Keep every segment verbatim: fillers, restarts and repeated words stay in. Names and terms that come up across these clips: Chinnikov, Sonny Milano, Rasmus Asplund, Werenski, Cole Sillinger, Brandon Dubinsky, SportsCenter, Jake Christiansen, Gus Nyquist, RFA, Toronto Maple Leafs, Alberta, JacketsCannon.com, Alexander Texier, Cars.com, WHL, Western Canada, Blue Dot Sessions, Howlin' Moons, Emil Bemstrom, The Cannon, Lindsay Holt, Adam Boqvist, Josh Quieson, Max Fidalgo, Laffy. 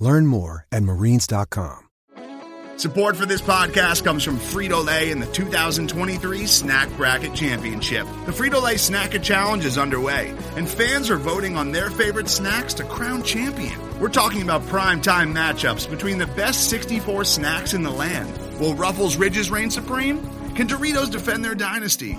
Learn more at marines dot com. Support for this podcast comes from Frito-Lay and the two thousand twenty-three Snack Bracket Championship. The Frito-Lay Snacker Challenge is underway, and fans are voting on their favorite snacks to crown champion. We're talking about primetime matchups between the best sixty-four snacks in the land. Will Ruffles Ridges reign supreme? Can Doritos defend their dynasty?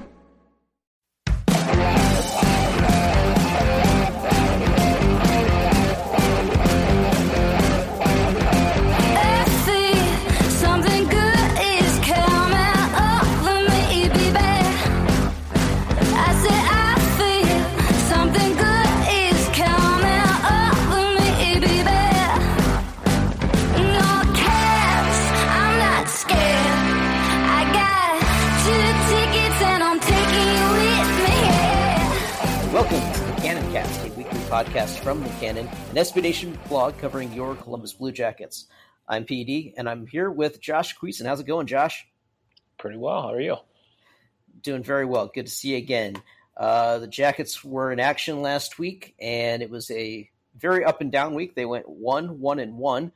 Podcast from the Cannon, an S B Nation blog covering your Columbus Blue Jackets. I'm P D, and I'm here with Josh Quieson. How's it going, Josh? Pretty well. How are you? Doing very well. Good to see you again. Uh, the Jackets were in action last week, and it was a very up and down week. They went one, one, and one.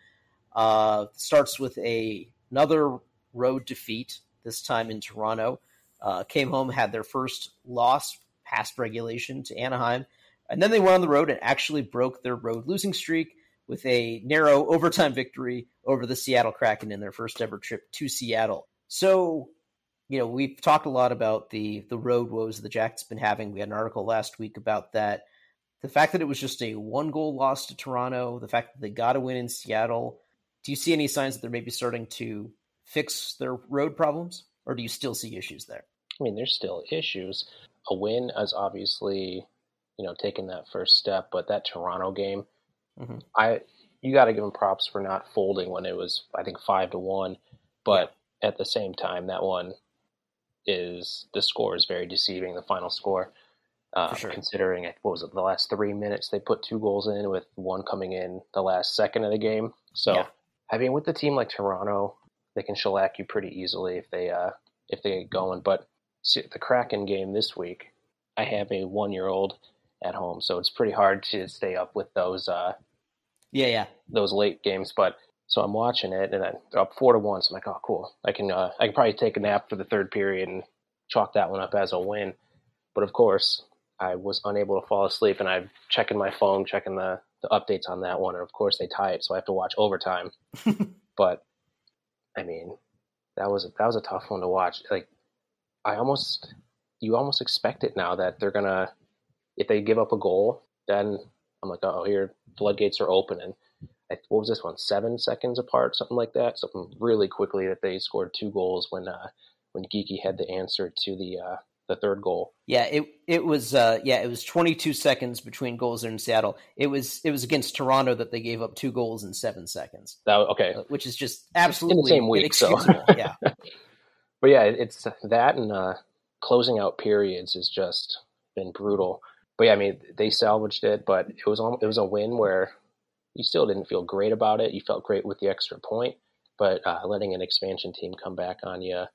Uh, starts with a another road defeat, this time in Toronto. Uh, came home, had their first loss past regulation to Anaheim. And then they went on the road and actually broke their road losing streak with a narrow overtime victory over the Seattle Kraken in their first ever trip to Seattle. So, you know, we've talked a lot about the the road woes the Jackets have been having. We had an article last week about that. The fact that it was just a one-goal loss to Toronto, the fact that they got a win in Seattle. Do you see any signs that they're maybe starting to fix their road problems, or do you still see issues there? I mean, there's still issues. A win is obviously... you know, taking that first step, but that Toronto game, mm-hmm. I you got to give them props for not folding when it was, I think, five to one. But yeah. At the same time, that one is the score is very deceiving. The final score, uh, sure. considering what was it, the last three minutes they put two goals in, with one coming in the last second of the game. So, yeah. I mean, with a team like Toronto, they can shellac you pretty easily if they uh, if they get going. But see, the Kraken game this week, I have a one year old at home, so it's pretty hard to stay up with those uh yeah yeah those late games. But so I'm watching it, and I'm up four to one, so I'm like, oh cool, I can uh, I can probably take a nap for the third period and chalk that one up as a win. But of course I was unable to fall asleep, and I'm checking my phone, checking the, the updates on that one, and of course they tie it, so I have to watch overtime. But I mean, that was a, that was a tough one to watch. Like, I almost you almost expect it now that they're gonna, if they give up a goal, then I'm like, oh, here, floodgates are open. And I, what was this one? Seven seconds apart, something like that. Something really quickly that they scored two goals when uh, when Geeky had the answer to the uh, the third goal. Yeah, it it was uh, yeah it was twenty-two seconds between goals there in Seattle. It was it was against Toronto that they gave up two goals in seven seconds. That, okay, which is just absolutely in the same week. So yeah, but yeah, it's that, and uh, closing out periods has just been brutal. But yeah, I mean, they salvaged it, but it was it was a win where you still didn't feel great about it. You felt great with the extra point, but uh, letting an expansion team come back on you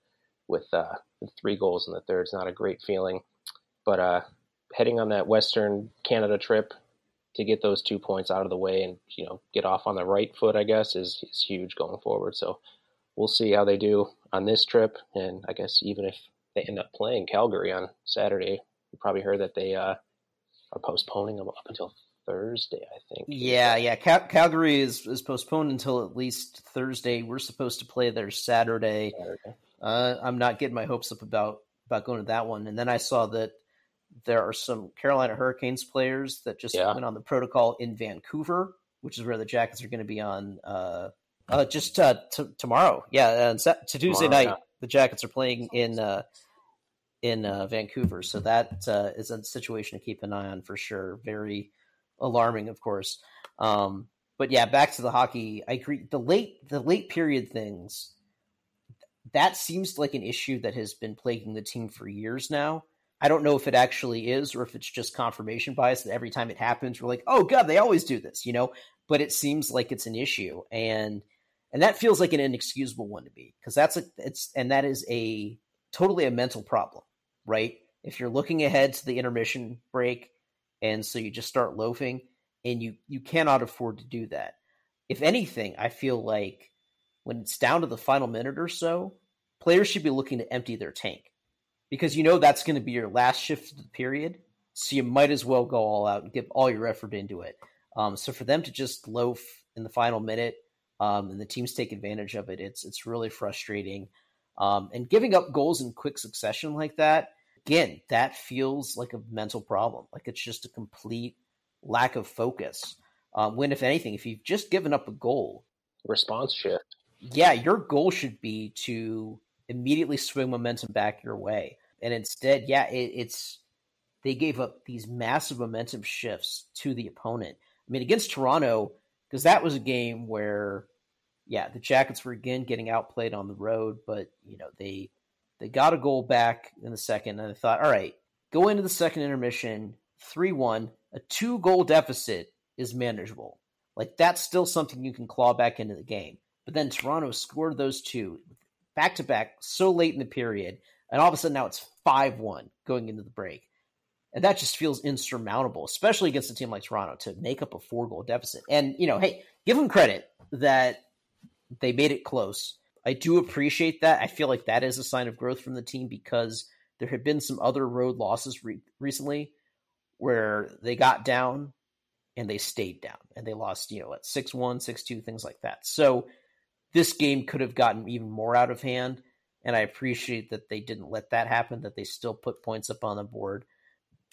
with uh, three goals in the third. It's not a great feeling. But uh, heading on that Western Canada trip to get those two points out of the way and, you know, get off on the right foot, I guess, is, is huge going forward. So we'll see how they do on this trip. And I guess even if they end up playing Calgary on Saturday, you probably heard that they uh, are postponing them up until Thursday, I think. Yeah, yeah. Cal- Calgary is, is postponed until at least Thursday. We're supposed to play there Saturday. Saturday. Uh, I'm not getting my hopes up about, about going to that one. And then I saw that there are some Carolina Hurricanes players that just yeah. went on the protocol in Vancouver, which is where the Jackets are going to be on uh, uh, just uh, t- tomorrow. Yeah, and to Tuesday tomorrow, night, yeah. the Jackets are playing in uh, in uh, Vancouver. So that uh, is a situation to keep an eye on for sure. Very alarming, of course. Um, but yeah, back to the hockey. I agree. The late the late period things, that seems like an issue that has been plaguing the team for years now. I don't know if it actually is or if it's just confirmation bias that every time it happens, we're like, oh, God, they always do this, you know, but it seems like it's an issue. And and that feels like an inexcusable one to be, because that's a, it's and that is a totally a mental problem, right? If you're looking ahead to the intermission break and so you just start loafing and you, you cannot afford to do that. If anything, I feel like when it's down to the final minute or so, players should be looking to empty their tank. Because you know that's going to be your last shift of the period, so you might as well go all out and give all your effort into it. Um, so for them to just loaf in the final minute um, and the teams take advantage of it, it's it's really frustrating. Um, and giving up goals in quick succession like that, again, that feels like a mental problem. Like it's just a complete lack of focus. Um, when, if anything, if you've just given up a goal. Response shift. Yeah, your goal should be to immediately swing momentum back your way. And instead, yeah, it, it's they gave up these massive momentum shifts to the opponent. I mean, against Toronto, because that was a game where, yeah, the Jackets were again getting outplayed on the road, but you know they they got a goal back in the second, and I thought, all right, go into the second intermission, three one, a two-goal deficit is manageable. Like that's still something you can claw back into the game. But then Toronto scored those two back-to-back so late in the period, and all of a sudden now it's five one going into the break. And that just feels insurmountable, especially against a team like Toronto, to make up a four-goal deficit. And, you know, hey, give them credit that they made it close. I do appreciate that. I feel like that is a sign of growth from the team because there have been some other road losses re- recently where they got down and they stayed down. And they lost, you know, at six one, six two, things like that. So this game could have gotten even more out of hand. And I appreciate that they didn't let that happen, that they still put points up on the board,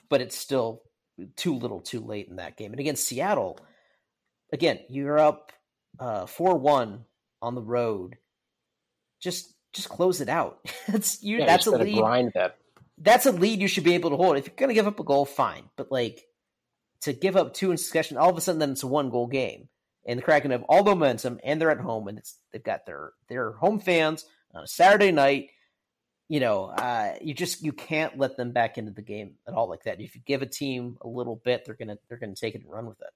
but it's still too little too late in that game. And against Seattle, again, you're up uh, four one on the road. Just just close it out. That's you. Yeah, that's a lead. Grind that. That's a lead you should be able to hold. If you're going to give up a goal, fine. But like to give up two in succession, all of a sudden then it's a one-goal game. And the Kraken have all momentum, and they're at home, and it's, they've got their, their home fans on a Saturday night. You know, uh, you just you can't let them back into the game at all like that. If you give a team a little bit, they're gonna they're gonna take it and run with it.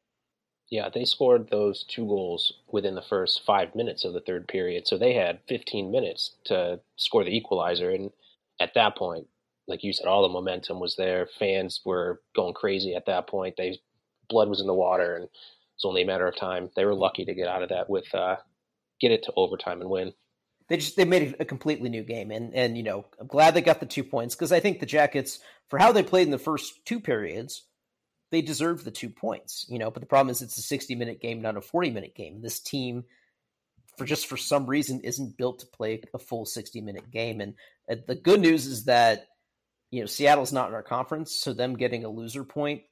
Yeah, they scored those two goals within the first five minutes of the third period, so they had fifteen minutes to score the equalizer. And at that point, like you said, all the momentum was there. Fans were going crazy at that point. They blood was in the water, and it's only a matter of time. They were lucky to get out of that with uh, get it to overtime and win. They just they made a completely new game, and and you know I'm glad they got the two points because I think the Jackets, for how they played in the first two periods, they deserved the two points. You know, but the problem is it's a sixty minute game, not a forty minute game. This team, for just for some reason, isn't built to play a full sixty minute game. And the good news is that you know Seattle's not in our conference, so them getting a loser point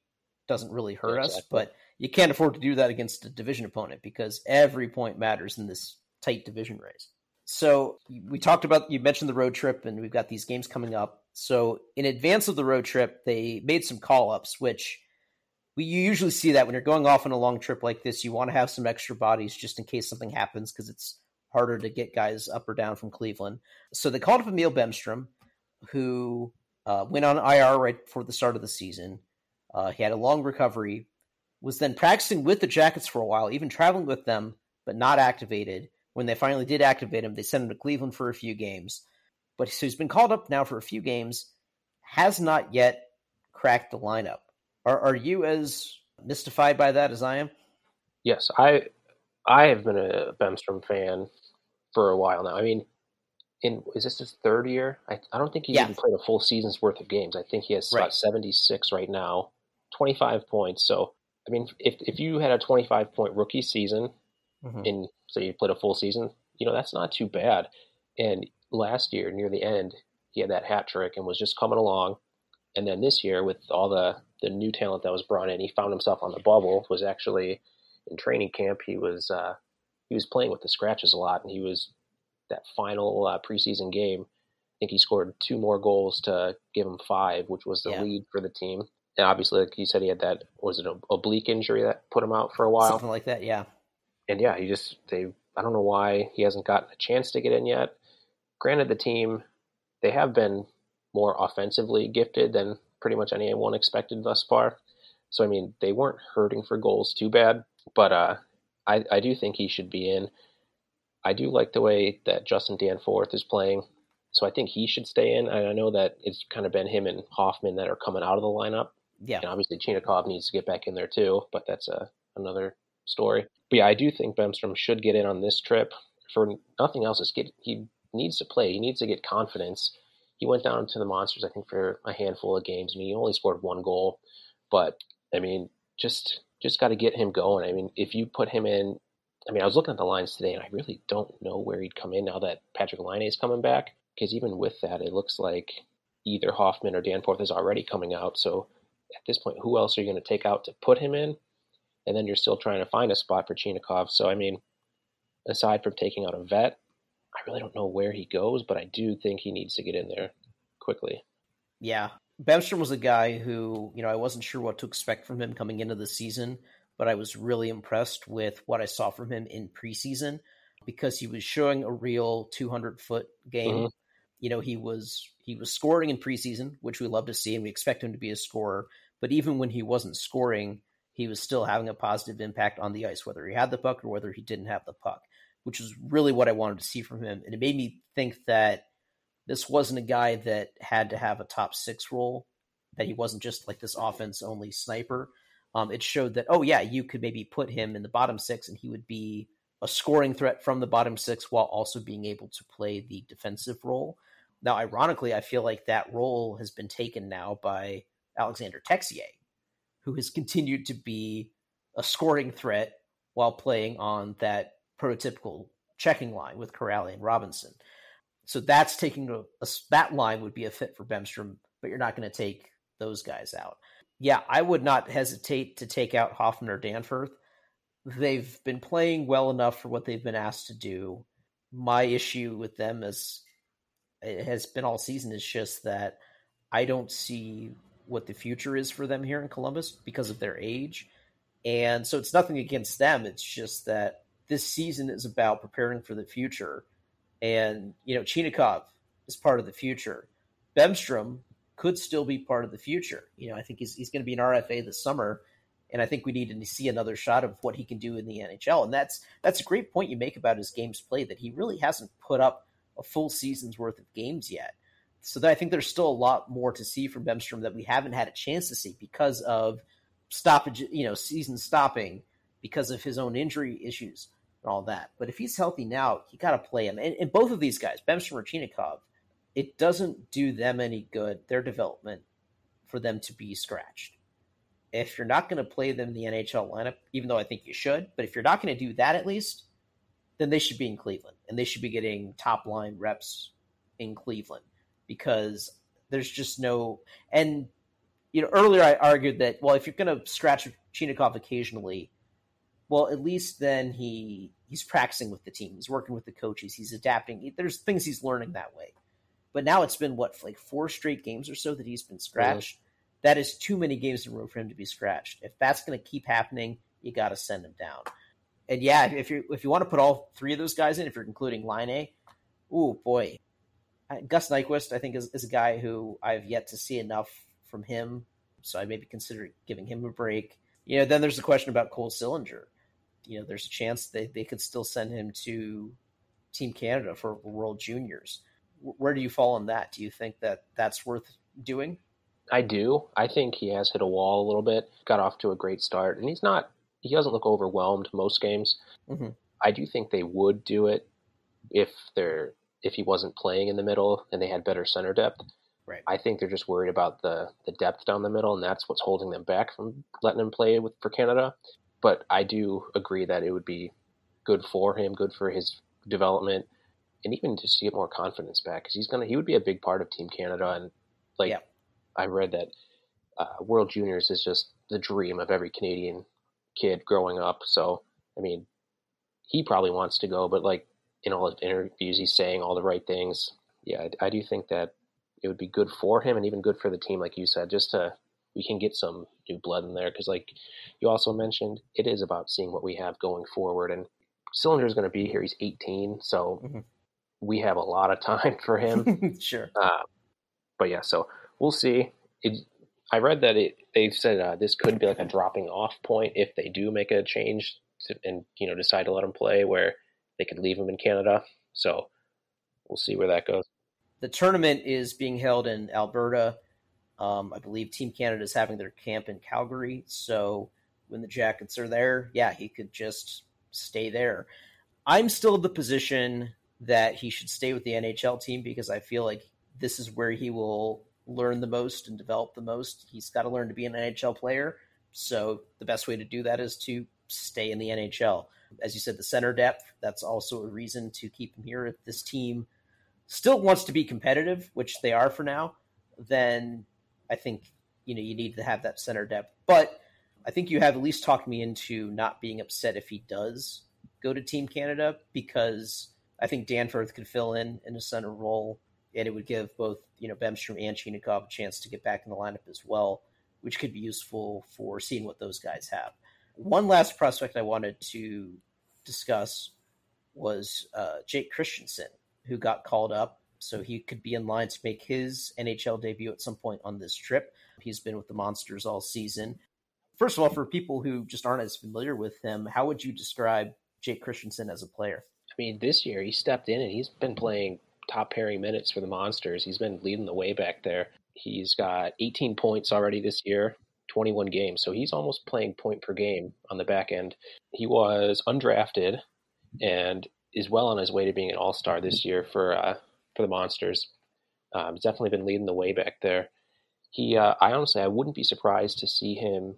doesn't really hurt exactly. us, but you can't afford to do that against a division opponent because every point matters in this tight division race. So we talked about, you mentioned the road trip and we've got these games coming up. So in advance of the road trip, they made some call-ups, which we you usually see that when you're going off on a long trip like this, you want to have some extra bodies just in case something happens because it's harder to get guys up or down from Cleveland. So they called up Emil Bemstrom, who uh, went on I R right before the start of the season. Uh, he had a long recovery, was then practicing with the Jackets for a while, even traveling with them, but not activated. When they finally did activate him, they sent him to Cleveland for a few games. But so he's been called up now for a few games, has not yet cracked the lineup. Are are you as mystified by that as I am? Yes, I I have been a Bemstrom fan for a while now. I mean, in is this his third year? I, I don't think he's yeah. even played a full season's worth of games. I think he has right. about seventy-six right now, twenty-five points. So, I mean, if if you had a twenty-five-point rookie season, mm-hmm. in so you played a full season, you know, that's not too bad. And last year, near the end, he had that hat trick and was just coming along. And then this year, with all the, the new talent that was brought in, he found himself on the bubble, was actually in training camp. He was uh, he was playing with the scratches a lot, and he was that final uh, preseason game. I think he scored two more goals to give him five, which was the yeah. lead for the team. And obviously, like you said, he had that, was it an oblique injury that put him out for a while? Something like that, yeah. And yeah, he just, they, I don't know why he hasn't gotten a chance to get in yet. Granted, the team, they have been more offensively gifted than pretty much anyone expected thus far. So, I mean, they weren't hurting for goals too bad, but uh, I, I do think he should be in. I do like the way that Justin Danforth is playing, so I think he should stay in. And I know that it's kind of been him and Hoffman that are coming out of the lineup. Yeah. And obviously, Chinnikov needs to get back in there too, but that's a, another story. But yeah, I do think Bemstrom should get in on this trip. For nothing else, is get, he needs to play. He needs to get confidence. He went down to the Monsters, I think, for a handful of games. I mean, he only scored one goal. But, I mean, just just got to get him going. I mean, if you put him in – I mean, I was looking at the lines today, and I really don't know where he'd come in now that Patrick Laine is coming back. Because even with that, it looks like either Hoffman or Danforth is already coming out. So, at this point, who else are you going to take out to put him in? And then you're still trying to find a spot for Chinnikov. So, I mean, aside from taking out a vet, I really don't know where he goes, but I do think he needs to get in there quickly. Yeah. Bemstrom was a guy who, you know, I wasn't sure what to expect from him coming into the season, but I was really impressed with what I saw from him in preseason because he was showing a real two hundred foot game. Mm-hmm. You know, he was he was scoring in preseason, which we love to see, and we expect him to be a scorer. But even when he wasn't scoring, he was still having a positive impact on the ice, whether he had the puck or whether he didn't have the puck, which is really what I wanted to see from him. And it made me think that this wasn't a guy that had to have a top six role, that he wasn't just like this offense-only sniper. Um, it showed that, oh, yeah, you could maybe put him in the bottom six and he would be a scoring threat from the bottom six while also being able to play the defensive role. Now, ironically, I feel like that role has been taken now by Alexander Texier, who has continued to be a scoring threat while playing on that prototypical checking line with Corrali and Robinson. So that's taking a, a that line would be a fit for Bemstrom, but you're not going to take those guys out. Yeah, I would not hesitate to take out Hoffman or Danforth. They've been playing well enough for what they've been asked to do. My issue with them is it has been all season is just that I don't see what the future is for them here in Columbus because of their age. And so it's nothing against them. It's just that this season is about preparing for the future. And, you know, Chinnikov is part of the future. Bemstrom could still be part of the future. You know, I think he's he's going to be an R F A this summer, and I think we need to see another shot of what he can do in the N H L. And that's that's a great point you make about his games played, that he really hasn't put up a full season's worth of games yet. So that I think there's still a lot more to see from Bemstrom that we haven't had a chance to see because of stoppage, you know, season stopping, because of his own injury issues and all that. But if he's healthy now, you got to play him. And, and both of these guys, Bemstrom or Chinnikov, it doesn't do them any good, their development, for them to be scratched. If you're not going to play them in the N H L lineup, even though I think you should, but if you're not going to do that at least, then they should be in Cleveland, and they should be getting top-line reps in Cleveland because there's just no – and you know earlier I argued that, well, if you're going to scratch Chinnikov occasionally – well, at least then he he's practicing with the team. He's working with the coaches. He's adapting. There's things he's learning that way. But now it's been, what, like four straight games or so that he's been scratched? Mm-hmm. That is too many games in a row for him to be scratched. If that's going to keep happening, you got to send him down. And, yeah, if you if you want to put all three of those guys in, if you're including Laine, ooh, boy. Gus Nyquist, I think, is, is a guy who I've yet to see enough from him, so I maybe consider giving him a break. You know, then there's the question about Cole Sillinger. You know, there's a chance that they could still send him to Team Canada for World Juniors. where do you fall on that? Do you think that that's worth doing? I do. I think he has hit a wall a little bit, got off to a great start, and he's not, he doesn't look overwhelmed most games. Mm-hmm. I do think they would do it if they're, if he wasn't playing in the middle and they had better center depth. Right. I think they're just worried about the, the depth down the middle, and that's what's holding them back from letting him play with for Canada. But I do agree that it would be good for him, good for his development, and even just to get more confidence back, because he's gonna he would be a big part of Team Canada. And like, yeah. I read that uh, World Juniors is just the dream of every Canadian kid growing up. So I mean, he probably wants to go, but like in all his interviews, he's saying all the right things. Yeah, I, I do think that it would be good for him and even good for the team, like you said, just to we can get some new blood in there, because like you also mentioned, it is about seeing what we have going forward. And Sillinger is going to be here. He's eighteen, so mm-hmm. we have a lot of time for him. Sure. Uh, but yeah, so we'll see. It, I read that it, they've said uh, this could be like a dropping off point if they do make a change to, and, you know, decide to let him play, where they could leave him in Canada. So we'll see where that goes. The tournament is being held in Alberta. Um, I believe Team Canada is having their camp in Calgary. So when the Jackets are there, yeah, he could just stay there. I'm still of the position that he should stay with the N H L team, because I feel like this is where he will learn the most and develop the most. He's got to learn to be an N H L player. So the best way to do that is to stay in the N H L. As you said, the center depth, that's also a reason to keep him here. If this team still wants to be competitive, which they are for now, then I think, you know, you need to have that center depth. But I think you have at least talked me into not being upset if he does go to Team Canada, because I think Danforth could fill in in a center role, and it would give both, you know, Bemstrom and Chinikov a chance to get back in the lineup as well, which could be useful for seeing what those guys have. One last prospect I wanted to discuss was uh, Jake Christiansen, who got called up, so he could be in line to make his N H L debut at some point on this trip. He's been with the Monsters all season. First of all, for people who just aren't as familiar with him, how would you describe Jake Christiansen as a player? I mean, this year he stepped in and he's been playing top pairing minutes for the Monsters. He's been leading the way back there. He's got eighteen points already this year, twenty-one games. So he's almost playing point per game on the back end. He was undrafted and is well on his way to being an all-star this year for uh, for the Monsters. Um, he's definitely been leading the way back there. He, uh, I honestly, I wouldn't be surprised to see him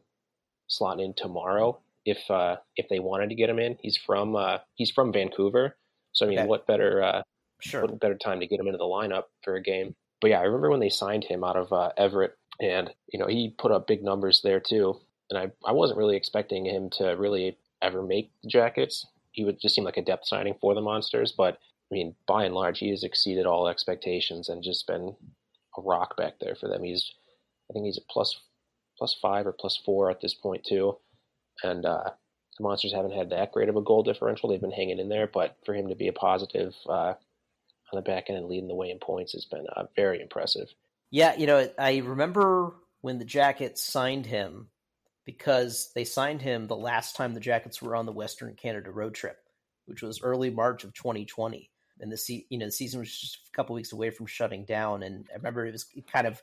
slot in tomorrow if uh, if they wanted to get him in. He's from uh, he's from Vancouver, so I mean, okay. what better uh, sure. what better time to get him into the lineup for a game? But yeah, I remember when they signed him out of uh, Everett, and you know he put up big numbers there too. And I, I wasn't really expecting him to really ever make the Jackets. He would just seem like a depth signing for the Monsters, but I mean, by and large, he has exceeded all expectations and just been a rock back there for them. He's I think he's a plus. plus five or plus four at this point too. And uh, the Monsters haven't had that great of a goal differential. They've been hanging in there, but for him to be a positive uh, on the back end and leading the way in points has been uh, very impressive. Yeah. You know, I remember when the Jackets signed him, because they signed him the last time the Jackets were on the Western Canada road trip, which was early March of twenty twenty. And the, se- you know, the season was just a couple weeks away from shutting down. And I remember it was kind of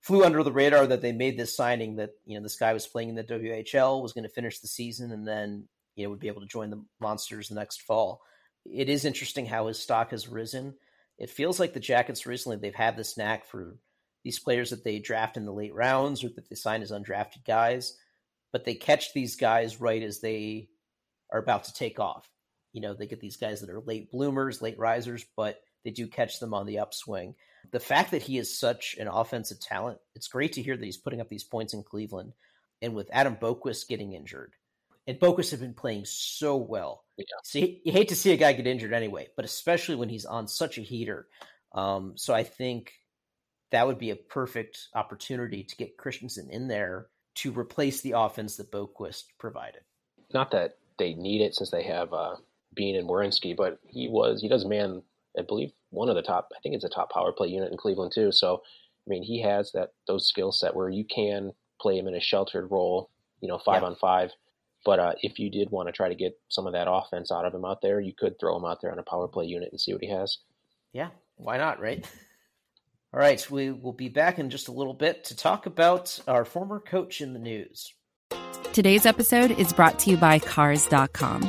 flew under the radar that they made this signing, that, you know, this guy was playing in the W H L, was going to finish the season, and then, you know, would be able to join the Monsters next fall. It is interesting how his stock has risen. It feels like the Jackets recently, they've had this knack for these players that they draft in the late rounds or that they sign as undrafted guys, but they catch these guys right as they are about to take off. You know, they get these guys that are late bloomers, late risers, but they do catch them on the upswing. The fact that he is such an offensive talent, it's great to hear that he's putting up these points in Cleveland. And with Adam Boqvist getting injured, and Boqvist have been playing so well. Yeah. So you, you hate to see a guy get injured anyway, but especially when he's on such a heater. Um, so I think that would be a perfect opportunity to get Christiansen in there to replace the offense that Boqvist provided. Not that they need it since they have uh, Bean and Werenski, but he was he does man, I believe, one of the top, I think it's a top power play unit in Cleveland too. So, I mean, he has that, those skill set where you can play him in a sheltered role, you know, five yeah. on five. But uh, if you did want to try to get some of that offense out of him out there, you could throw him out there on a power play unit and see what he has. Yeah. Why not, right? All right, we will be back in just a little bit to talk about our former coach in the news. Today's episode is brought to you by Cars dot com.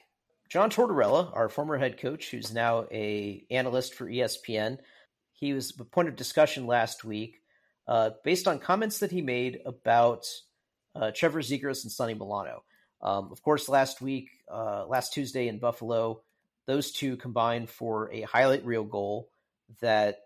John Tortorella, our former head coach, who's now a analyst for E S P N, he was the point of discussion last week uh, based on comments that he made about uh, Trevor Zegras and Sonny Milano. Um, of course, last week, uh, last Tuesday in Buffalo, those two combined for a highlight reel goal that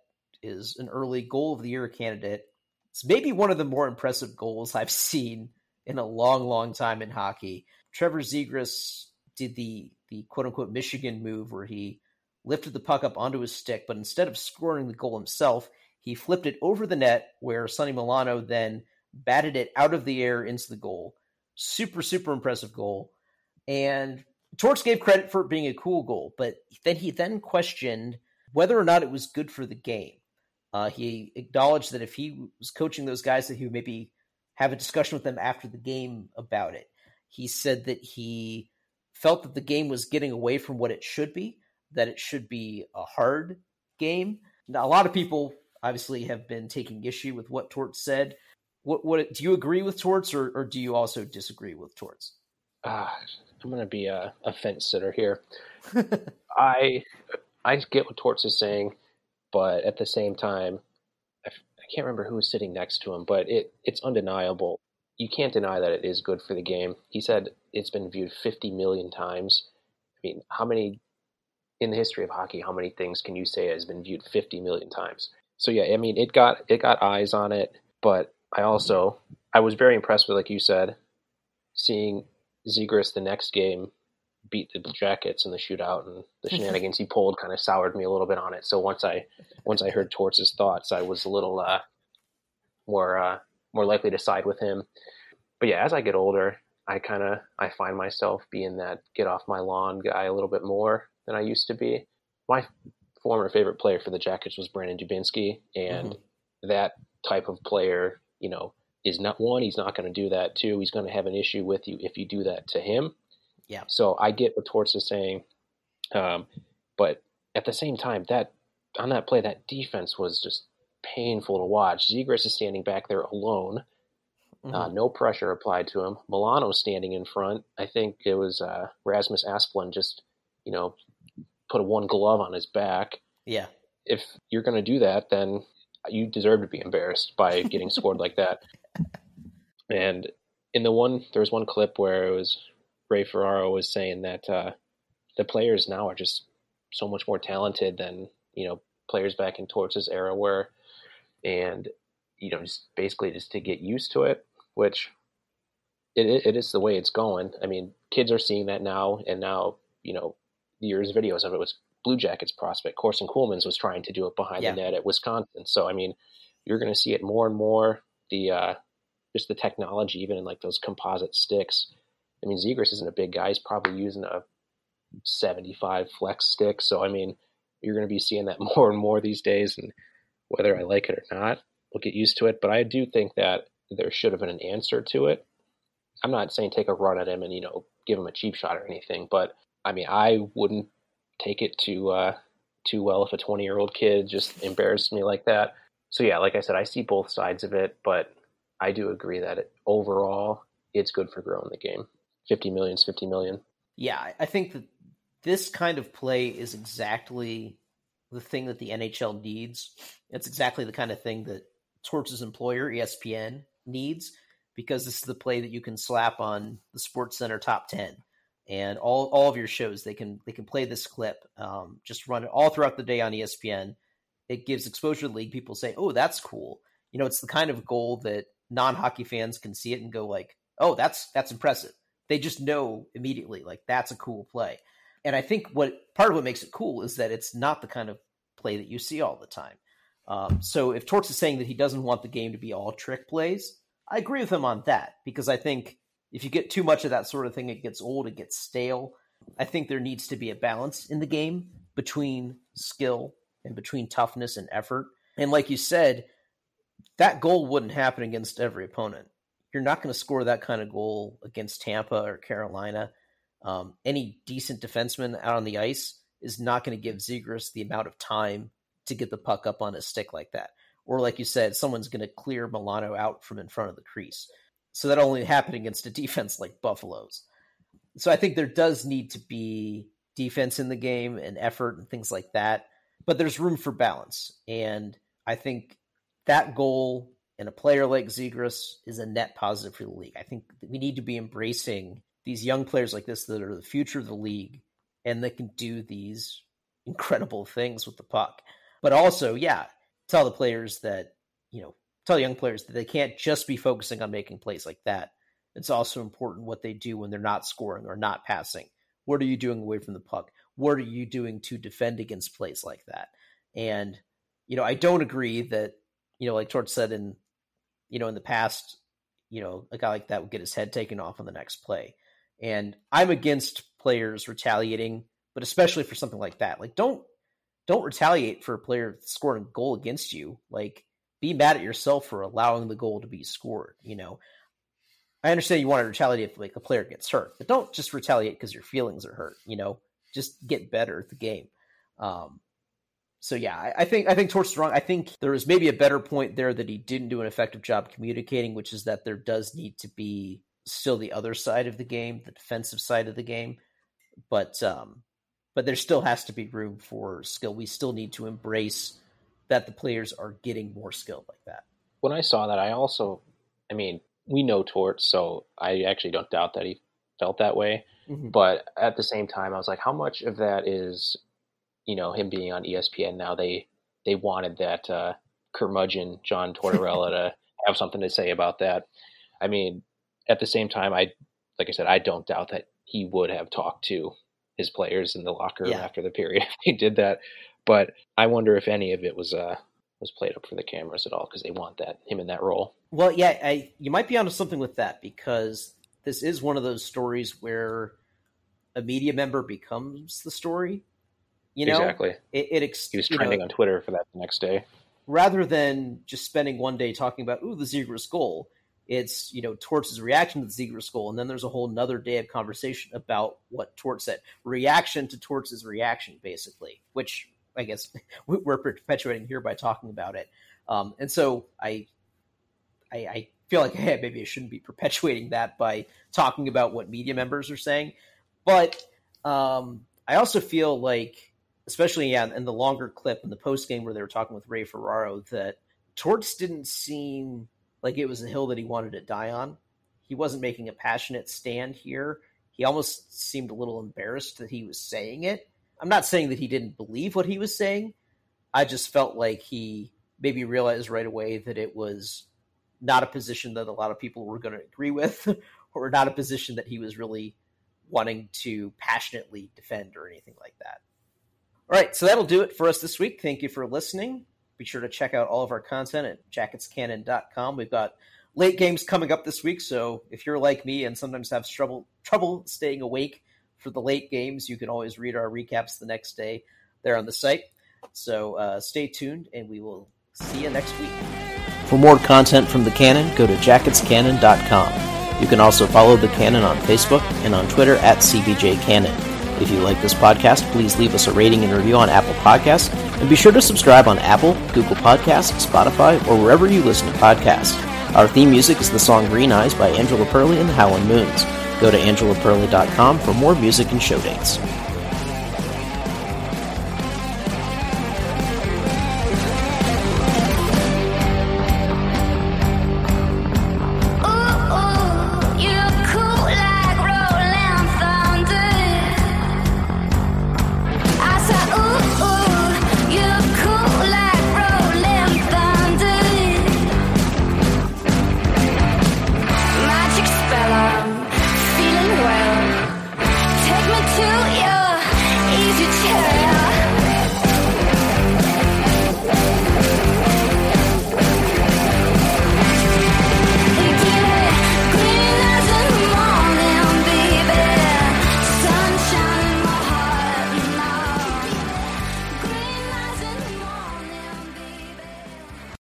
is an early goal of the year candidate. It's maybe one of the more impressive goals I've seen in a long, long time in hockey. Trevor Zegras did the the quote-unquote Michigan move where he lifted the puck up onto his stick, but instead of scoring the goal himself, he flipped it over the net where Sonny Milano then batted it out of the air into the goal. Super, super impressive goal. And Torts gave credit for it being a cool goal, but then he then questioned whether or not it was good for the game. Uh, he acknowledged that if he was coaching those guys, that he would maybe have a discussion with them after the game about it. He said that he felt that the game was getting away from what it should be, that it should be a hard game. Now, a lot of people obviously have been taking issue with what Torts said. What, what do you agree with Torts, or, or do you also disagree with Torts? Uh, I'm going to be a, a fence sitter here. I I get what Torts is saying, but at the same time, I, I can't remember who was sitting next to him, but it it's undeniable. You can't deny that it is good for the game. He said it's been viewed fifty million times. I mean, how many, in the history of hockey, how many things can you say has been viewed fifty million times? So yeah, I mean, it got it got eyes on it, but I also, I was very impressed with, like you said, seeing Zegras the next game beat the Jackets in the shootout, and the shenanigans he pulled kind of soured me a little bit on it. So once I, once I heard Torts' thoughts, I was a little uh, more... Uh, more likely to side with him. But yeah, as I get older, I kind of, I find myself being that get off my lawn guy a little bit more than I used to be. My former favorite player for the Jackets was Brandon Dubinsky. And mm-hmm. that type of player, you know, is not one, he's not going to do that. Two, he's going to have an issue with you if you do that to him. Yeah. So I get what Torts is saying. Um, but at the same time, that on that play, that defense was just painful to watch. Zegras is standing back there alone. Mm-hmm. Uh, no pressure applied to him. Milano's standing in front. I think it was uh, Rasmus Asplund just, you know, put a one glove on his back. Yeah. If you're going to do that, then you deserve to be embarrassed by getting scored like that. And in the one, there was one clip where it was Ray Ferraro was saying that uh, the players now are just so much more talented than, you know, players back in Torts' era were. And, you know, just basically just to get used to it, which it, it is the way it's going. I mean, kids are seeing that now. And now, you know, years videos of it was Blue Jackets prospect Corson Kuhlmans was trying to do it behind yeah. the net at Wisconsin. So, I mean, you're going to see it more and more. The uh, just the technology, even in like those composite sticks. I mean, Zegras isn't a big guy. He's probably using a seventy-five flex stick. So, I mean, you're going to be seeing that more and more these days. And whether I like it or not, we'll get used to it. But I do think that there should have been an answer to it. I'm not saying take a run at him and, you know, give him a cheap shot or anything. But, I mean, I wouldn't take it too, uh, too well if a twenty-year-old kid just embarrassed me like that. So, yeah, like I said, I see both sides of it. But I do agree that it, overall, it's good for growing the game. fifty million is fifty million. Yeah, I think that this kind of play is exactly the thing that the N H L needs. It's exactly the kind of thing that Torch's employer, E S P N, needs, because this is the play that you can slap on the SportsCenter top ten and all, all of your shows. They can they can play this clip, um, just run it all throughout the day on E S P N. It gives exposure to the league. People say, "Oh, that's cool." You know, it's the kind of goal that non-hockey fans can see it and go like, "Oh, that's that's impressive." They just know immediately, like, that's a cool play. And I think what part of what makes it cool is that it's not the kind of play that you see all the time. Um, so if Torx is saying that he doesn't want the game to be all trick plays, I agree with him on that, because I think if you get too much of that sort of thing, it gets old, it gets stale. I think there needs to be a balance in the game between skill and between toughness and effort. And like you said, that goal wouldn't happen against every opponent. You're not going to score that kind of goal against Tampa or Carolina. Um, any decent defenseman out on the ice is not going to give Zegras the amount of time to get the puck up on his stick like that. Or like you said, someone's going to clear Milano out from in front of the crease. So that only happened against a defense like Buffalo's. So I think there does need to be defense in the game and effort and things like that. But there's room for balance. And I think that goal and a player like Zegras is a net positive for the league. I think we need to be embracing these young players like this that are the future of the league and that can do these incredible things with the puck. But also, yeah, tell the players that, you know, tell young players that they can't just be focusing on making plays like that. It's also important what they do when they're not scoring or not passing. What are you doing away from the puck? What are you doing to defend against plays like that? And, you know, I don't agree that, you know, like Torch said in, you know, in the past, you know, a guy like that would get his head taken off on the next play. And I'm against players retaliating, but especially for something like that. Like, don't don't retaliate for a player scoring a goal against you. Like, be mad at yourself for allowing the goal to be scored, you know. I understand you want to retaliate if, like, a player gets hurt, but don't just retaliate because your feelings are hurt, you know. Just get better at the game. Um So, yeah, I, I think I think Torch is wrong. I think there is maybe a better point there that he didn't do an effective job communicating, which is that there does need to be still the other side of the game, the defensive side of the game. But um, but there still has to be room for skill. We still need to embrace that the players are getting more skilled like that. When I saw that, I also, I mean, we know Torch, so I actually don't doubt that he felt that way. Mm-hmm. But at the same time, I was like, how much of that is, you know, him being on E S P N now, they they wanted that uh, curmudgeon John Tortorella to have something to say about that. I mean, at the same time, I like I said, I don't doubt that he would have talked to his players in the locker room yeah. after the period if they did that. But I wonder if any of it was uh was played up for the cameras at all, because they want that him in that role. Well, yeah, I, you might be onto something with that, because this is one of those stories where a media member becomes the story. You know, exactly. It, it ex- he was trending know, on Twitter for that the next day. Rather than just spending one day talking about, ooh, the Zegras goal, it's, you know, Torch's reaction to the Zegras goal, and then there's a whole another day of conversation about what Torch said. Reaction to Torch's reaction, basically, which I guess we're perpetuating here by talking about it. Um, and so I, I, I feel like, hey, maybe I shouldn't be perpetuating that by talking about what media members are saying. But um, I also feel like, especially yeah, in the longer clip in the post game where they were talking with Ray Ferraro, that Torts didn't seem like it was a hill that he wanted to die on. He wasn't making a passionate stand here. He almost seemed a little embarrassed that he was saying it. I'm not saying that he didn't believe what he was saying. I just felt like he maybe realized right away that it was not a position that a lot of people were going to agree with, or not a position that he was really wanting to passionately defend or anything like that. All right, so that'll do it for us this week. Thank you for listening. Be sure to check out all of our content at Jackets Cannon dot com. We've got late games coming up this week, so if you're like me and sometimes have trouble trouble staying awake for the late games, you can always read our recaps the next day there on the site. So uh, stay tuned, and we will see you next week. For more content from the Cannon, go to Jackets Cannon dot com. You can also follow the Cannon on Facebook and on Twitter at C B J Cannon. If you like this podcast, please leave us a rating and review on Apple Podcasts, and be sure to subscribe on Apple, Google Podcasts, Spotify, or wherever you listen to podcasts. Our theme music is the song Green Eyes by Angela Purley and the Howlin' Moons. Go to angela purley dot com for more music and show dates.